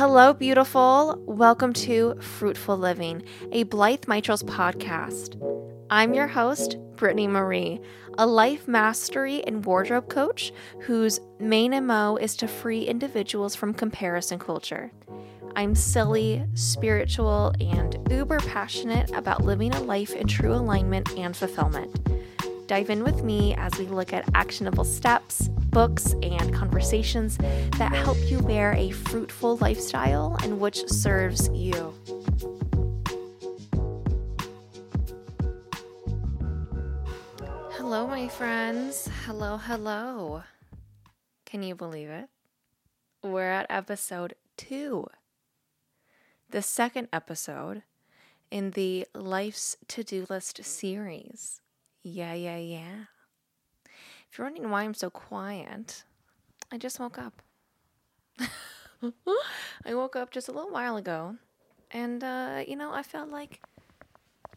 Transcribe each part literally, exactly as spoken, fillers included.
Hello, beautiful. Welcome to Fruitful Living, a Blithe Mitrals podcast. I'm your host, Brittany Marie, a life mastery and wardrobe coach whose main M O is to free individuals from comparison culture. I'm silly, spiritual, and uber passionate about living a life in true alignment and fulfillment. Dive in with me as we look at actionable steps, books, and conversations that help you wear a fruitful lifestyle and which serves you. Hello, my friends. Hello, hello. Can you believe it? We're at episode two, the second episode in the Life's To-Do List series. Yeah, yeah, yeah. If you're wondering why I'm so quiet, I just woke up. I woke up just a little while ago, and, uh, you know, I felt like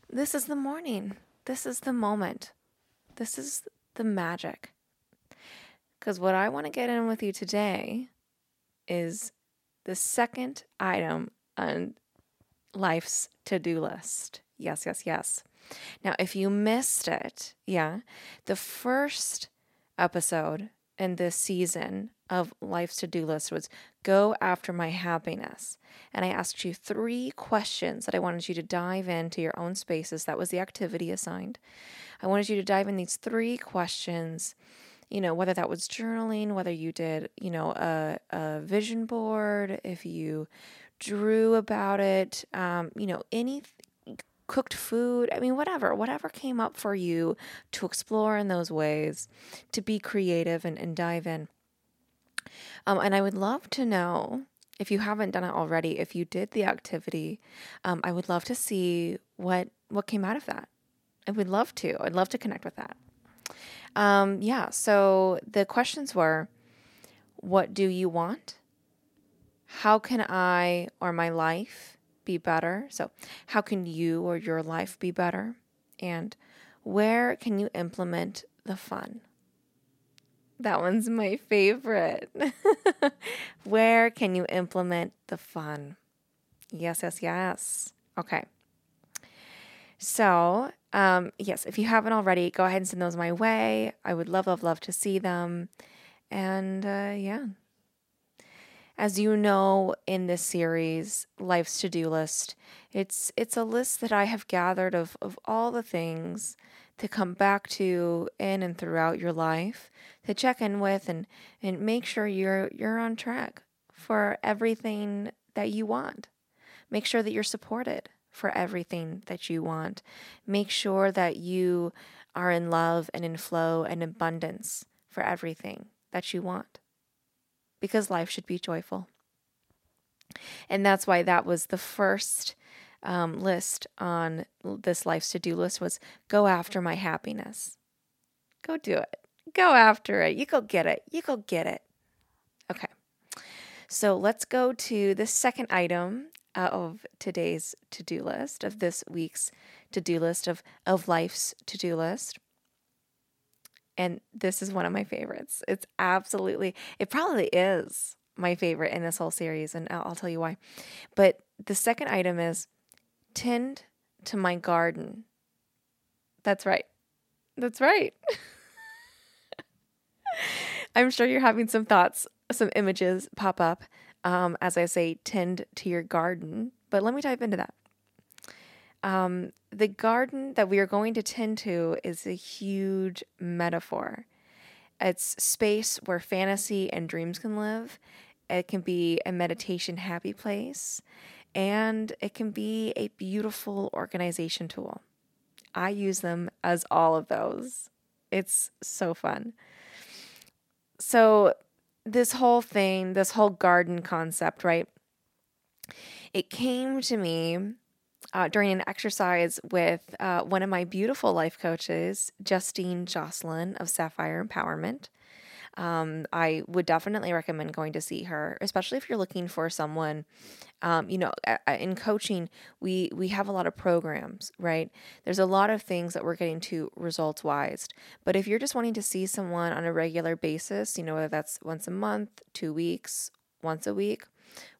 this is the morning. This is the moment. This is the magic. Because what I want to get in with you today is the second item on life's to-do list. Yes, yes, yes. Now, if you missed it, yeah, the first episode in this season of Life's To-Do List was Go After My Happiness. And I asked you three questions that I wanted you to dive into your own spaces. That was the activity assigned. I wanted you to dive in these three questions, you know, whether that was journaling, whether you did, you know, a, a vision board, if you drew about it, um, you know, any cooked food, I mean, whatever, whatever came up for you to explore in those ways, to be creative and, and dive in. Um, and I would love to know, if you haven't done it already, if you did the activity, um, I would love to see what, what came out of that. I would love to, I'd love to connect with that. Um, yeah. So the questions were, what do you want? How can I or my life be better? So how can you or your life be better? And where can you implement the fun? That one's my favorite. Where can you implement the fun? Yes, yes, yes. Okay. So, um, yes, if you haven't already, go ahead and send those my way. I would love, love, love to see them. And uh, yeah. As you know, in this series, Life's To-Do List, it's it's a list that I have gathered of, of all the things to come back to in and throughout your life, to check in with and, and make sure you're you're on track for everything that you want. Make sure that you're supported for everything that you want. Make sure that you are in love and in flow and abundance for everything that you want. Because life should be joyful. And that's why that was the first um, list on this Life's To-Do List was go after my happiness. Go do it. Go after it. You go get it. You go get it. Okay. So let's go to the second item of today's to-do list, of this week's to-do list, of, of Life's To-Do List. And this is one of my favorites. It's absolutely, it probably is my favorite in this whole series, and I'll, I'll tell you why. But the second item is tend to my garden. That's right. That's right. I'm sure you're having some thoughts, some images pop up um, as I say tend to your garden. But let me dive into that. Um, the garden that we are going to tend to is a huge metaphor. It's space where fantasy and dreams can live. It can be a meditation happy place, and it can be a beautiful organization tool. I use them as all of those. It's so fun. So this whole thing, this whole garden concept, right? It came to me Uh, during an exercise with uh, one of my beautiful life coaches, Justine Jocelyn of Sapphire Empowerment. Um, I would definitely recommend going to see her, especially if you're looking for someone, um, you know, in coaching, we, we have a lot of programs, right? There's a lot of things that we're getting to results wise, but if you're just wanting to see someone on a regular basis, you know, whether that's once a month, two weeks, once a week,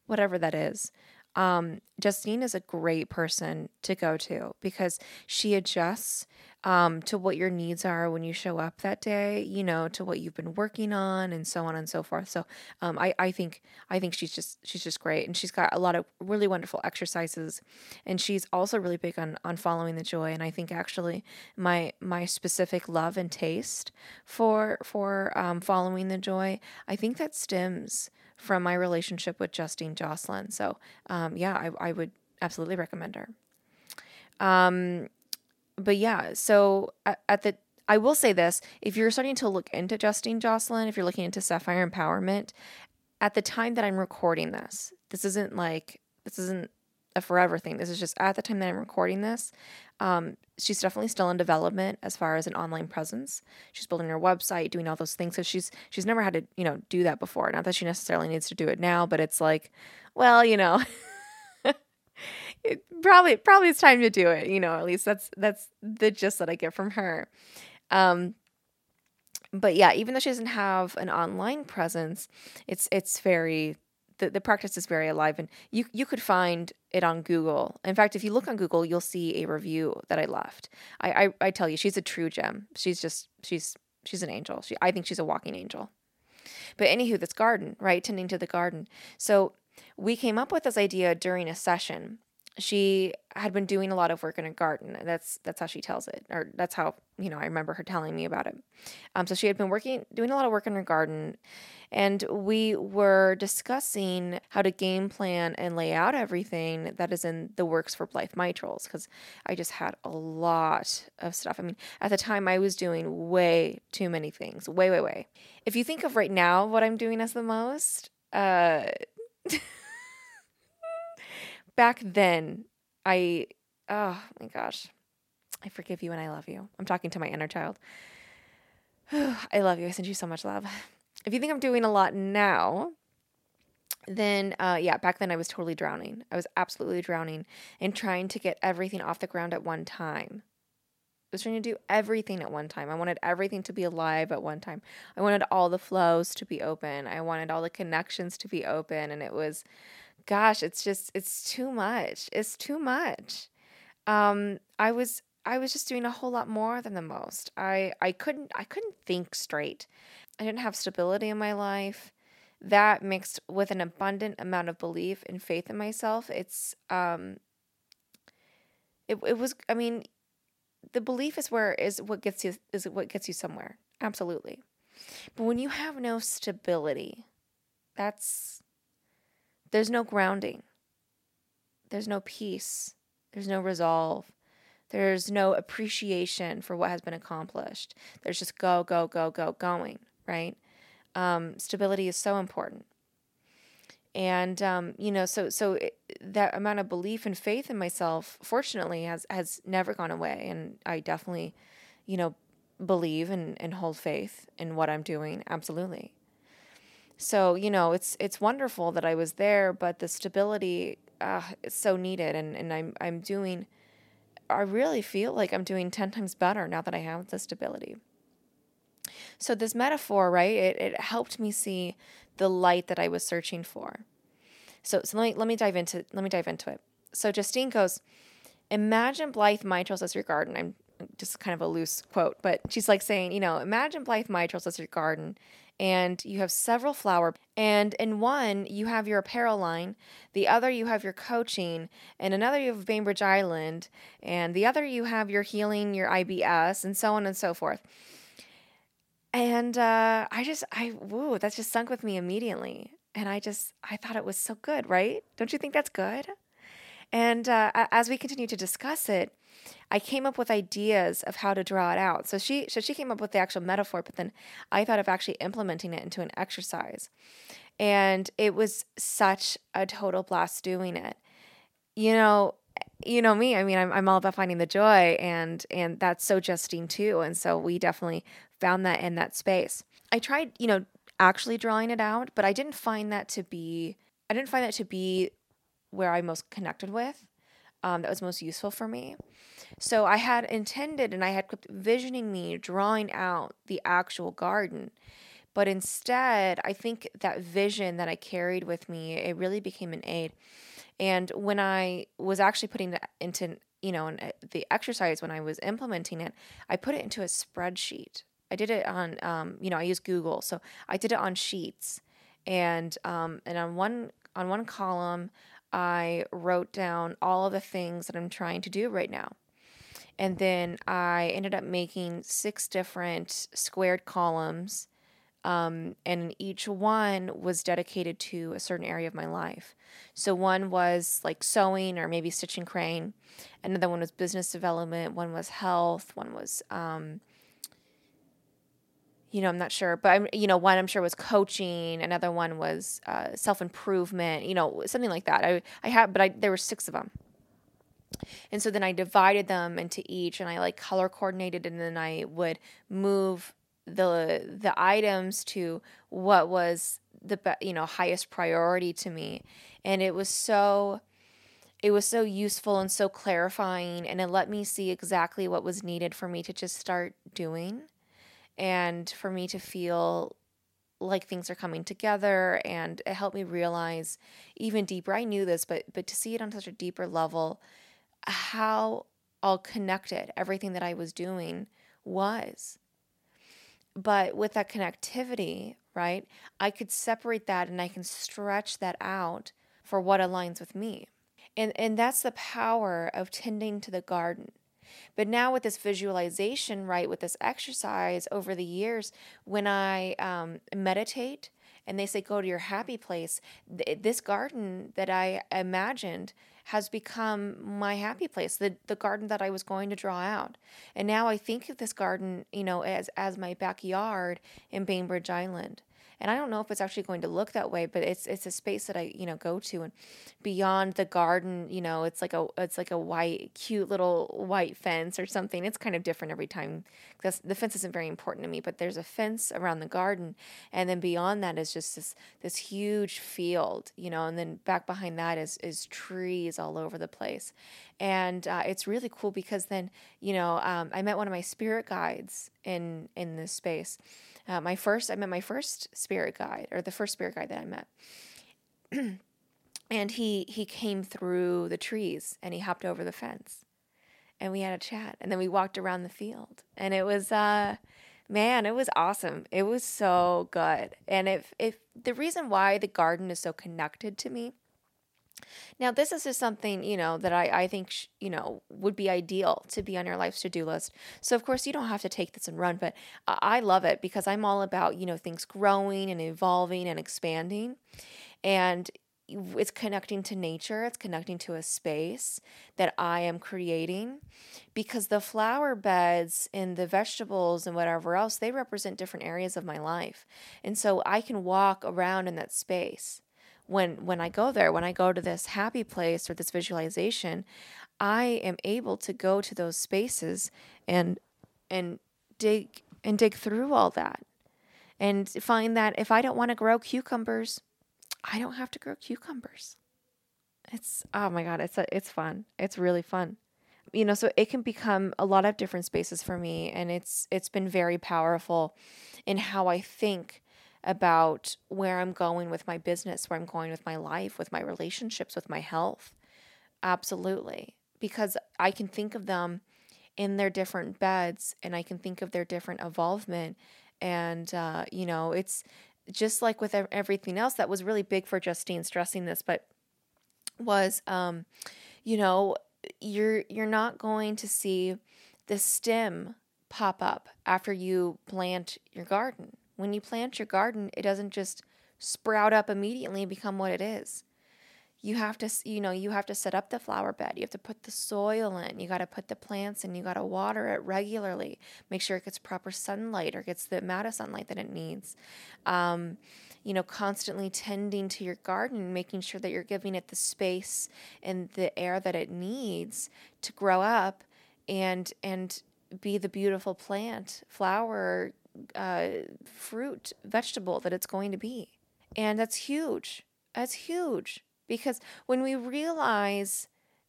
whatever that is. Um, Justine is a great person to go to because she adjusts um, to what your needs are when you show up that day, you know, to what you've been working on and so on and so forth. So um, I, I think I think she's just she's just great. And she's got a lot of really wonderful exercises. And she's also really big on, on following the joy. And I think actually my my specific love and taste for for um, following the joy, I think that stems from my relationship with Justine Jocelyn. So um, yeah, I, I would absolutely recommend her. Um, but yeah, so at, at the, I will say this, if you're starting to look into Justine Jocelyn, if you're looking into Sapphire Empowerment, at the time that I'm recording this, this isn't like, this isn't a forever thing. This is just at the time that I'm recording this. Um, she's definitely still in development as far as an online presence. She's building her website, doing all those things. So she's, she's never had to, you know, do that before. Not that she necessarily needs to do it now, but it's like, well, you know, it probably, probably it's time to do it. You know, at least that's, that's the gist that I get from her. Um, but yeah, even though she doesn't have an online presence, it's, it's very, The, the practice is very alive, and you you could find it on Google. In fact, if you look on Google, you'll see a review that I left. I I, I tell you, she's a true gem. She's just she's she's an angel. She I think she's a walking angel. But anywho, that's garden, right? Tending to the garden. So we came up with this idea during a session. She had been doing a lot of work in a garden. That's that's how she tells it, or that's how, you know, I remember her telling me about it. Um, so she had been working, doing a lot of work in her garden, and we were discussing how to game plan and lay out everything that is in the works for Blithe Mitrals, because I just had a lot of stuff. I mean, at the time I was doing way too many things, way, way, way. If you think of right now what I'm doing as the most, uh... back then, I, oh my gosh, I forgive you and I love you. I'm talking to my inner child. I love you. I send you so much love. If you think I'm doing a lot now, then uh, yeah, back then I was totally drowning. I was absolutely drowning and trying to get everything off the ground at one time. I was trying to do everything at one time. I wanted everything to be alive at one time. I wanted all the flows to be open. I wanted all the connections to be open. And it was... Gosh, it's just, it's too much. It's too much. Um, I was, I was just doing a whole lot more than the most. I, I couldn't, I couldn't think straight. I didn't have stability in my life. That mixed with an abundant amount of belief and faith in myself. It's, um, it, it was, I mean, the belief is where, is what gets you, is what gets you somewhere. Absolutely. But when you have no stability, that's, there's no grounding. There's no peace. There's no resolve. There's no appreciation for what has been accomplished. There's just go, go, go, go, going, right? Um, stability is so important. And, um, you know, so so it, that amount of belief and faith in myself, fortunately, has, has never gone away. And I definitely, you know, believe and, and hold faith in what I'm doing. Absolutely. So, you know, it's it's wonderful that I was there, but the stability uh, is so needed. And, and I'm I'm doing, I really feel like I'm doing ten times better now that I have the stability. So this metaphor, right, it, it helped me see the light that I was searching for. So so let me, let me dive into let me dive into it. So Justine goes, imagine Blithe Mitrals as your garden. I'm just kind of a loose quote, but she's like saying, you know, imagine Blithe Mitrals as your garden, and you have several flower, and in one you have your apparel line, the other you have your coaching, and another you have Bainbridge Island, and the other you have your healing, your I B S, and so on and so forth. And uh, I just, I, woo, that just sunk with me immediately. And I just, I thought it was so good, right? Don't you think that's good? And uh, as we continue to discuss it, I came up with ideas of how to draw it out. So she so she came up with the actual metaphor, but then I thought of actually implementing it into an exercise. And it was such a total blast doing it. You know, you know me. I mean, I'm I'm all about finding the joy, and and that's so Justine too. And so we definitely found that in that space. I tried, you know, actually drawing it out, but I didn't find that to be I didn't find that to be where I most connected with, um, that was most useful for me. So I had intended and I had kept visioning me drawing out the actual garden, But instead, I think that vision that I carried with me, it really became an aid. And when I was actually putting that into, you know, the exercise, when I was implementing it, I put it into a spreadsheet. I did it on, um, you know, I use Google. So I did it on sheets. And um, and on one on one column, I wrote down all of the things that I'm trying to do right now. And then I ended up making six different squared columns, um, and each one was dedicated to a certain area of my life. So one was like sewing or maybe stitch and crane. Another one was business development. One was health. One was, um, you know, I'm not sure, but I'm, you know, one I'm sure was coaching. Another one was uh, self-improvement, you know, something like that. I I had, but I, there were six of them. And so then I divided them into each, and I like color coordinated, and then I would move the the items to what was the you know highest priority to me. And it was so it was so useful and so clarifying, and it let me see exactly what was needed for me to just start doing, and for me to feel like things are coming together. And it helped me realize even deeper. I knew this, but but to see it on such a deeper level, how all connected everything that I was doing was. But with that connectivity, right, I could separate that, and I can stretch that out for what aligns with me. And and that's the power of tending to the garden. But now with this visualization, right, with this exercise over the years, when I um, meditate and they say, go to your happy place, th- this garden that I imagined has become my happy place, the the garden that I was going to draw out. And now I think of this garden, you know, as, as my backyard in Bainbridge Island. And I don't know if it's actually going to look that way, but it's it's a space that I, you know, go to. And beyond the garden, you know, it's like a it's like a white, cute little white fence or something. It's kind of different every time. That's, the fence isn't very important to me, but there's a fence around the garden. And then beyond that is just this this huge field, you know, and then back behind that is, is trees all over the place. And uh, it's really cool because then, you know, um, I met one of my spirit guides in in this space. Uh, my first, I met my first spirit guide, or the first spirit guide that I met, and he he came through the trees, and he hopped over the fence, and we had a chat, and then we walked around the field, and it was, uh, man, it was awesome. It was so good. And if if the reason why the garden is so connected to me. Now, this is just something, you know, that I, I think, sh- you know, would be ideal to be on your life's to-do list. So, of course, you don't have to take this and run, but I love it because I'm all about, you know, things growing and evolving and expanding. And it's connecting to nature. It's connecting to a space that I am creating, because the flower beds and the vegetables and whatever else, they represent different areas of my life. And so I can walk around in that space. When when I go there, when I go to this happy place or this visualization, I am able to go to those spaces and and dig and dig through all that, and find that if I don't want to grow cucumbers, I don't have to grow cucumbers. It's oh my God, it's a, it's fun. It's really fun. You know, so it can become a lot of different spaces for me, and it's it's been very powerful in how I think about where I'm going with my business, where I'm going with my life, with my relationships, with my health. Absolutely. Because I can think of them in their different beds, and I can think of their different evolvement. And, uh, you know, it's just like with everything else that was really big for Justine stressing this, but was, um, you know, you're, you're not going to see the stem pop up after you plant your garden. When you plant your garden, it doesn't just sprout up immediately and become what it is. You have to, you know, you have to set up the flower bed. You have to put the soil in. You got to put the plants in. You got to water it regularly. Make sure it gets proper sunlight, or gets the amount of sunlight that it needs. Um, you know, constantly tending to your garden, making sure that you're giving it the space and the air that it needs to grow up and and be the beautiful plant, flower, uh, fruit, vegetable that it's going to be. And that's huge. That's huge. Because when we realize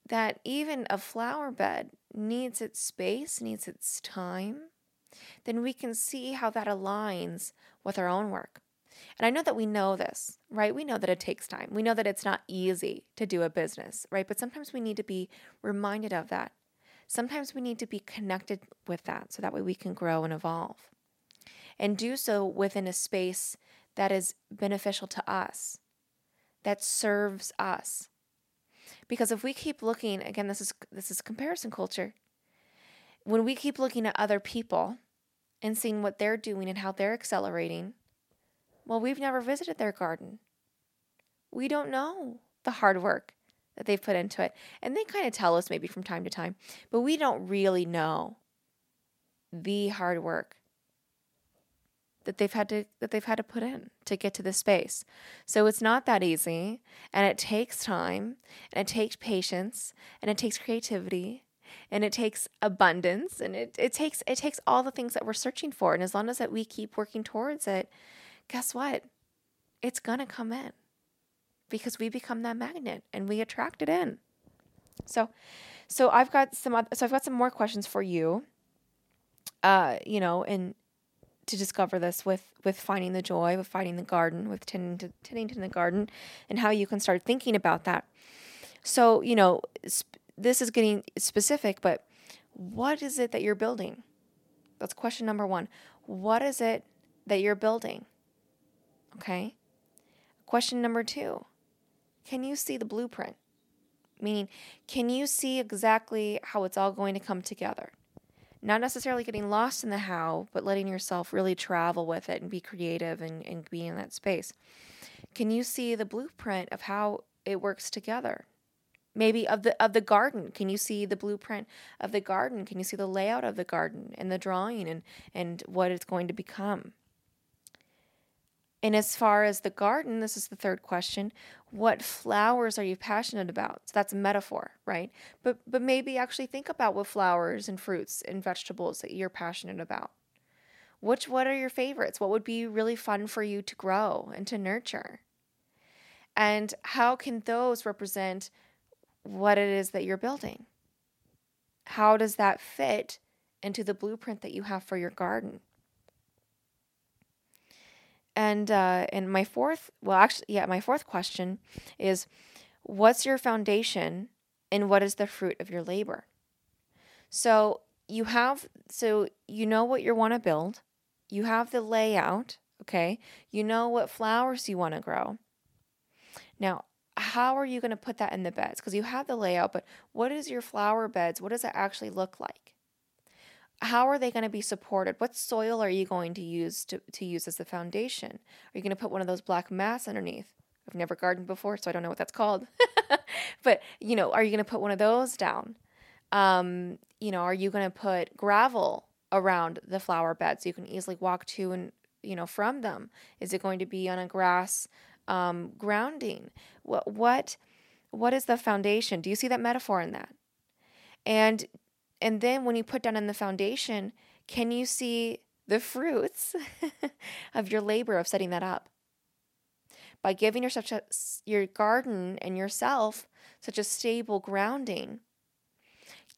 that even a flower bed needs its space, needs its time, then we can see how that aligns with our own work. And I know that we know this, right? We know that it takes time. We know that it's not easy to do a business, right? But sometimes we need to be reminded of that. Sometimes we need to be connected with that so that way we can grow and evolve and do so within a space that is beneficial to us, that serves us. Because if we keep looking, again, this is this is comparison culture. When we keep looking at other people and seeing what they're doing and how they're accelerating, well, we've never visited their garden. We don't know the hard work that they've put into it. And they kind of tell us maybe from time to time, but we don't really know the hard work that they've had to that they've had to put in to get to this space. So it's not that easy, and it takes time, and it takes patience, and it takes creativity, and it takes abundance, and it, it takes it takes all the things that we're searching for. And as long as that we keep working towards it, guess what? It's gonna come in because we become that magnet and we attract it in. So so I've got some other, so I've got some more questions for you. Uh, you know, and to discover this with, with finding the joy, with finding the garden, with tending to tending to the garden, and how you can start thinking about that. So, you know, sp- this is getting specific, but what is it that you're building? That's question number one. What is it that you're building? Okay. Question number two, can you see the blueprint? Meaning, can you see exactly how it's all going to come together? Not necessarily getting lost in the how, but letting yourself really travel with it and be creative and, and be in that space. Can you see the blueprint of how it works together? Maybe of the of the garden. Can you see the blueprint of the garden? Can you see the layout of the garden and the drawing and, and what it's going to become? And as far as the garden, this is the third question, what flowers are you passionate about? So that's a metaphor, right? But but maybe actually think about what flowers and fruits and vegetables that you're passionate about. Which, what are your favorites? What would be really fun for you to grow and to nurture? And how can those represent what it is that you're building? How does that fit into the blueprint that you have for your garden? And uh, and my fourth, well, actually, yeah, my fourth question is, what's your foundation and what is the fruit of your labor? So you have, so you know what you want to build. You have the layout, okay? You know what flowers you want to grow. Now, how are you going to put that in the beds? Because you have the layout, but what is your flower beds? What does it actually look like? How are they going to be supported? What soil are you going to use to, to use as the foundation? Are you going to put one of those black mats underneath? I've never gardened before, so I don't know what that's called. But, you know, are you going to put one of those down? Um, you know, are you going to put gravel around the flower bed so you can easily walk to and, you know, from them? Is it going to be on a grass um, grounding? What, what, what is the foundation? Do you see that metaphor in that? And And then when you put down in the foundation, can you see the fruits of your labor of setting that up? By giving yourself, your garden and yourself such a stable grounding,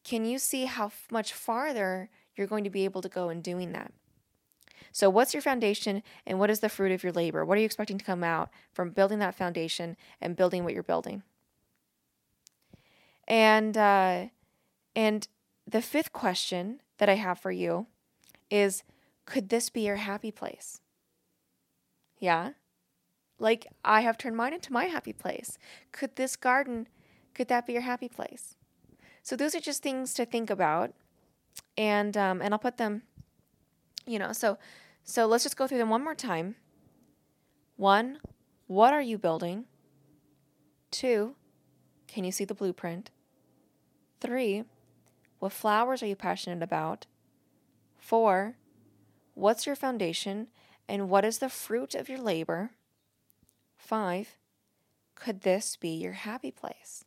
can you see how much farther you're going to be able to go in doing that? So what's your foundation and what is the fruit of your labor? What are you expecting to come out from building that foundation and building what you're building? And, uh, and, the fifth question that I have for you is, could this be your happy place? Yeah? Like I have turned mine into my happy place. Could this garden, could that be your happy place? So those are just things to think about. And um, and I'll put them, you know, so so let's just go through them one more time. One, what are you building? Two, can you see the blueprint? Three, what flowers are you passionate about? Four, what's your foundation and what is the fruit of your labor? Five, could this be your happy place?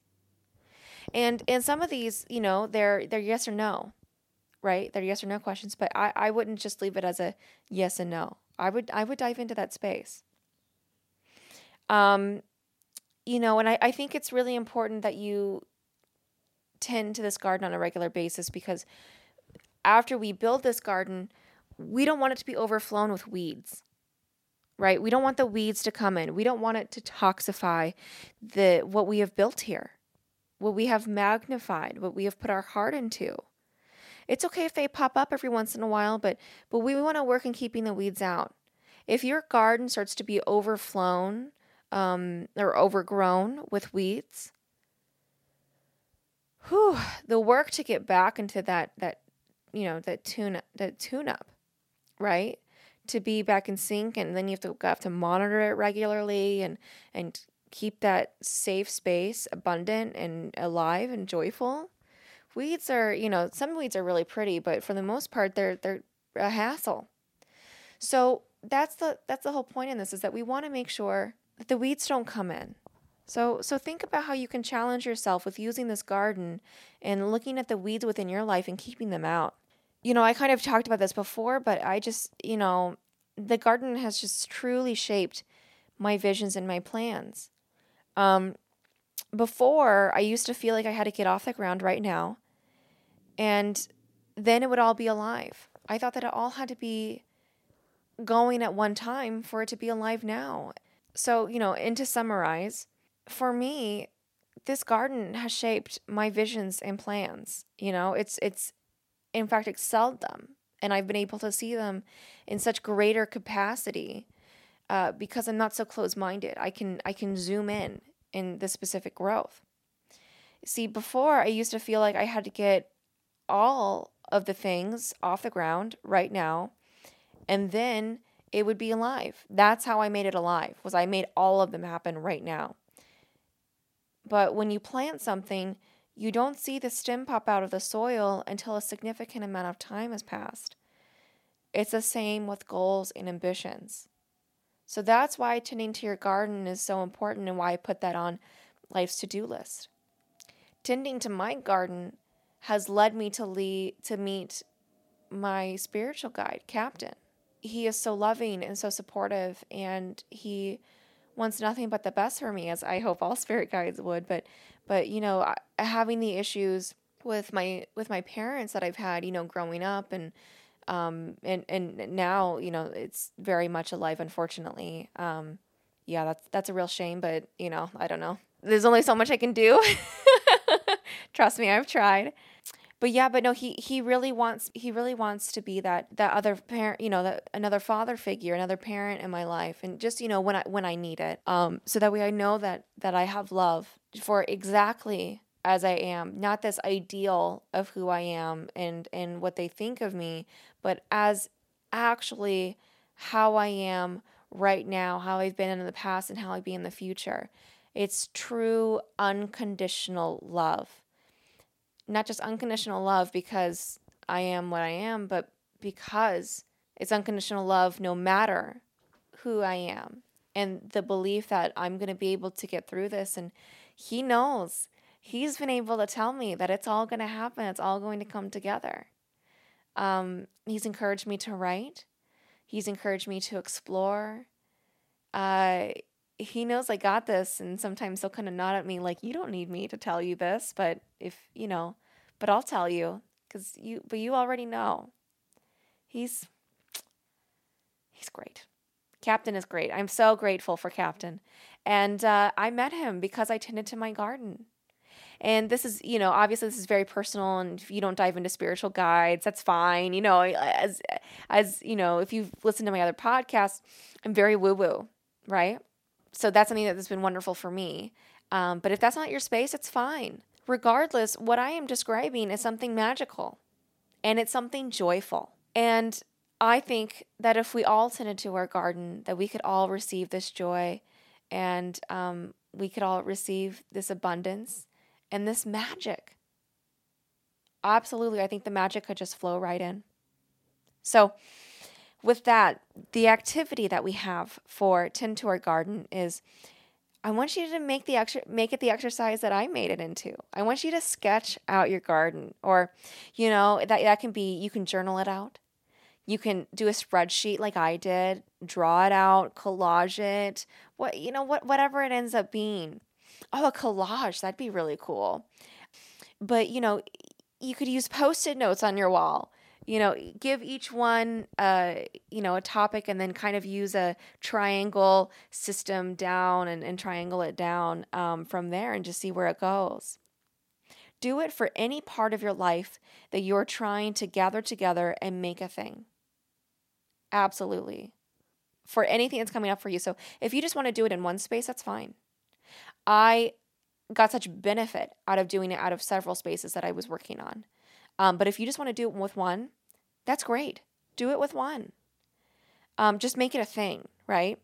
And and some of these, you know, they're they're yes or no, right? They're yes or no questions, but I, I wouldn't just leave it as a yes and no. I would I would dive into that space. Um, you know, and I, I think it's really important that you tend to this garden on a regular basis, because after we build this garden, we don't want it to be overflown with weeds, right? We don't want the weeds to come in. We don't want it to toxify the what we have built here, what we have magnified, what we have put our heart into. It's okay if they pop up every once in a while, but but we want to work in keeping the weeds out. If your garden starts to be overflown um, or overgrown with weeds, whew, the work to get back into that that you know that tune that tune up, right? To be back in sync, and then you have to have to monitor it regularly and and keep that safe space abundant and alive and joyful. Weeds are, you know, some weeds are really pretty, but for the most part, they're they're a hassle. So that's the that's the whole point in this, is that we want to make sure that the weeds don't come in. So so think about how you can challenge yourself with using this garden and looking at the weeds within your life and keeping them out. You know, I kind of talked about this before, but I just, you know, the garden has just truly shaped my visions and my plans. Um, before, I used to feel like I had to get off the ground right now, and then it would all be alive. I thought that it all had to be going at one time for it to be alive now. So, you know, and to summarize, for me, this garden has shaped my visions and plans. You know, it's, it's in fact excelled them, and I've been able to see them in such greater capacity uh, because I'm not so close-minded. I can, I can zoom in in the specific growth. See, before I used to feel like I had to get all of the things off the ground right now, and then it would be alive. That's how I made it alive, was I made all of them happen right now. But when you plant something, you don't see the stem pop out of the soil until a significant amount of time has passed. It's the same with goals and ambitions. So that's why tending to your garden is so important, and why I put that on life's to-do list. Tending to my garden has led me to lead, to meet my spiritual guide, Captain. He is so loving and so supportive, and he wants nothing but the best for me, as I hope all spirit guides would. But, but you know, having the issues with my with my parents that I've had, you know, growing up, and um, and and now, you know, it's very much alive, unfortunately. Um, yeah, that's that's a real shame. But you know, I don't know. There's only so much I can do. Trust me, I've tried. But yeah, but no, he, he really wants he really wants to be that, that other parent, you know, that another father figure, another parent in my life, and just, you know, when I when I need it, um, so that way I know that that I have love for exactly as I am, not this ideal of who I am and and what they think of me, but as actually how I am right now, how I've been in the past, and how I'll be in the future. It's true unconditional love. Not just unconditional love because I am what I am, but because it's unconditional love no matter who I am, and the belief that I'm going to be able to get through this. And he knows, he's been able to tell me that it's all going to happen. It's all going to come together. Um, he's encouraged me to write. He's encouraged me to explore. Uh, He knows I got this, and sometimes he'll kind of nod at me like, you don't need me to tell you this, but if, you know, but I'll tell you, because you, but you already know. He's, he's great. Captain is great. I'm so grateful for Captain. And uh, I met him because I tended to my garden. And this is, you know, obviously this is very personal, and if you don't dive into spiritual guides, that's fine. You know, as, as, you know, if you've listened to my other podcasts, I'm very woo-woo, right? So that's something that has been wonderful for me. Um, but if that's not your space, it's fine. Regardless, what I am describing is something magical, and it's something joyful. And I think that if we all tended to our garden, that we could all receive this joy, and um, we could all receive this abundance and this magic. Absolutely. I think the magic could just flow right in. So with that, the activity that we have for Tend to Our Garden is, I want you to make the ex- make it the exercise that I made it into. I want you to sketch out your garden, or, you know, that, that can be, you can journal it out. You can do a spreadsheet like I did, draw it out, collage it, what you know, what whatever it ends up being. Oh, a collage, that'd be really cool. But, you know, you could use Post-it notes on your wall. you know, give each one, uh, you know, a topic, and then kind of use a triangle system down and, and triangle it down um, from there, and just see where it goes. Do it for any part of your life that you're trying to gather together and make a thing. Absolutely. For anything that's coming up for you. So if you just want to do it in one space, that's fine. I got such benefit out of doing it out of several spaces that I was working on. Um, but if you just want to do it with one, that's great. Do it with one. Um, just make it a thing, right?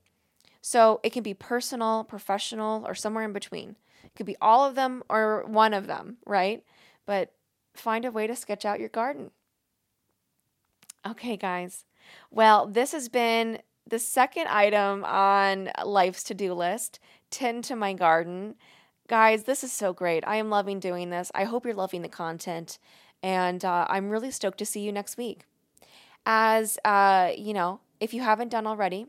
So it can be personal, professional, or somewhere in between. It could be all of them or one of them, right? But find a way to sketch out your garden. Okay, guys. Well, this has been the second item on life's to-do list, tend to my garden. Guys, this is so great. I am loving doing this. I hope you're loving the content. And uh, I'm really stoked to see you next week. As, uh, you know, if you haven't done already,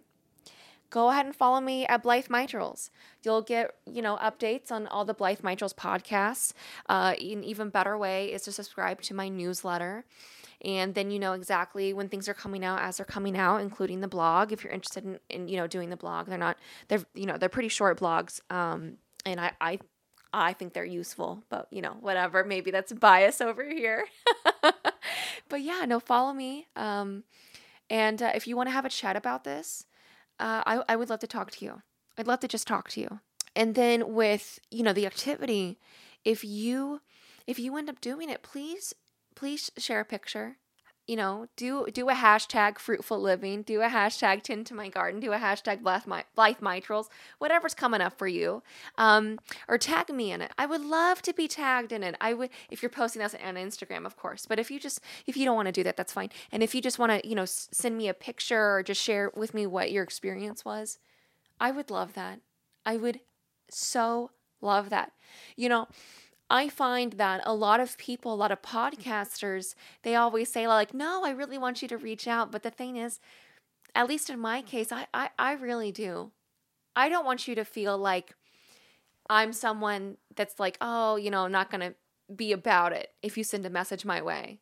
go ahead and follow me at Blithe Mitrals. You'll get, you know, updates on all the Blithe Mitrals podcasts. Uh, an even better way is to subscribe to my newsletter. And then you know exactly when things are coming out as they're coming out, including the blog. If you're interested in, in you know, doing the blog, they're not, they're, you know, they're pretty short blogs. Um, and I, I, I think they're useful, but you know, whatever, maybe that's bias over here, but yeah, no, follow me. Um, and uh, if you want to have a chat about this, uh, I, I would love to talk to you. I'd love to just talk to you. And then with, you know, the activity, if you, if you end up doing it, please, please share a picture, you know, do, do a hashtag fruitful living, do a hashtag tend to my garden, do a hashtag Blithe Mitrals, whatever's coming up for you. Um, or tag me in it. I would love to be tagged in it. I would, if you're posting this on Instagram, of course, but if you just, if you don't want to do that, that's fine. And if you just want to, you know, s- send me a picture or just share with me what your experience was, I would love that. I would so love that. You know, I find that a lot of people, a lot of podcasters, they always say like, no, I really want you to reach out. But the thing is, at least in my case, I, I, I really do. I don't want you to feel like I'm someone that's like, oh, you know, I'm not going to be about it if you send a message my way.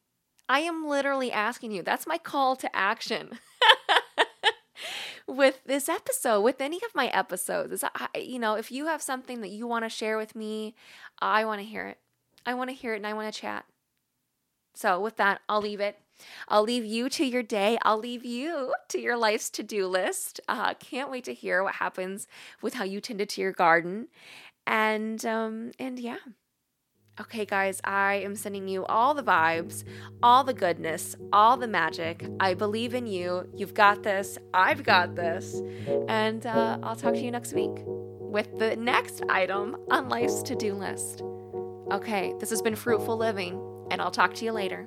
I am literally asking you. That's my call to action. With this episode, with any of my episodes, you know, if you have something that you want to share with me, I want to hear it. I want to hear it and I want to chat. So with that, I'll leave it. I'll leave you to your day. I'll leave you to your life's to-do list. Uh, can't wait to hear what happens with how you tended to your garden. And, um, and yeah. Okay, guys, I am sending you all the vibes, all the goodness, all the magic. I believe in you. You've got this. I've got this. And uh, I'll talk to you next week with the next item on life's to-do list. Okay, this has been Fruitful Living, and I'll talk to you later.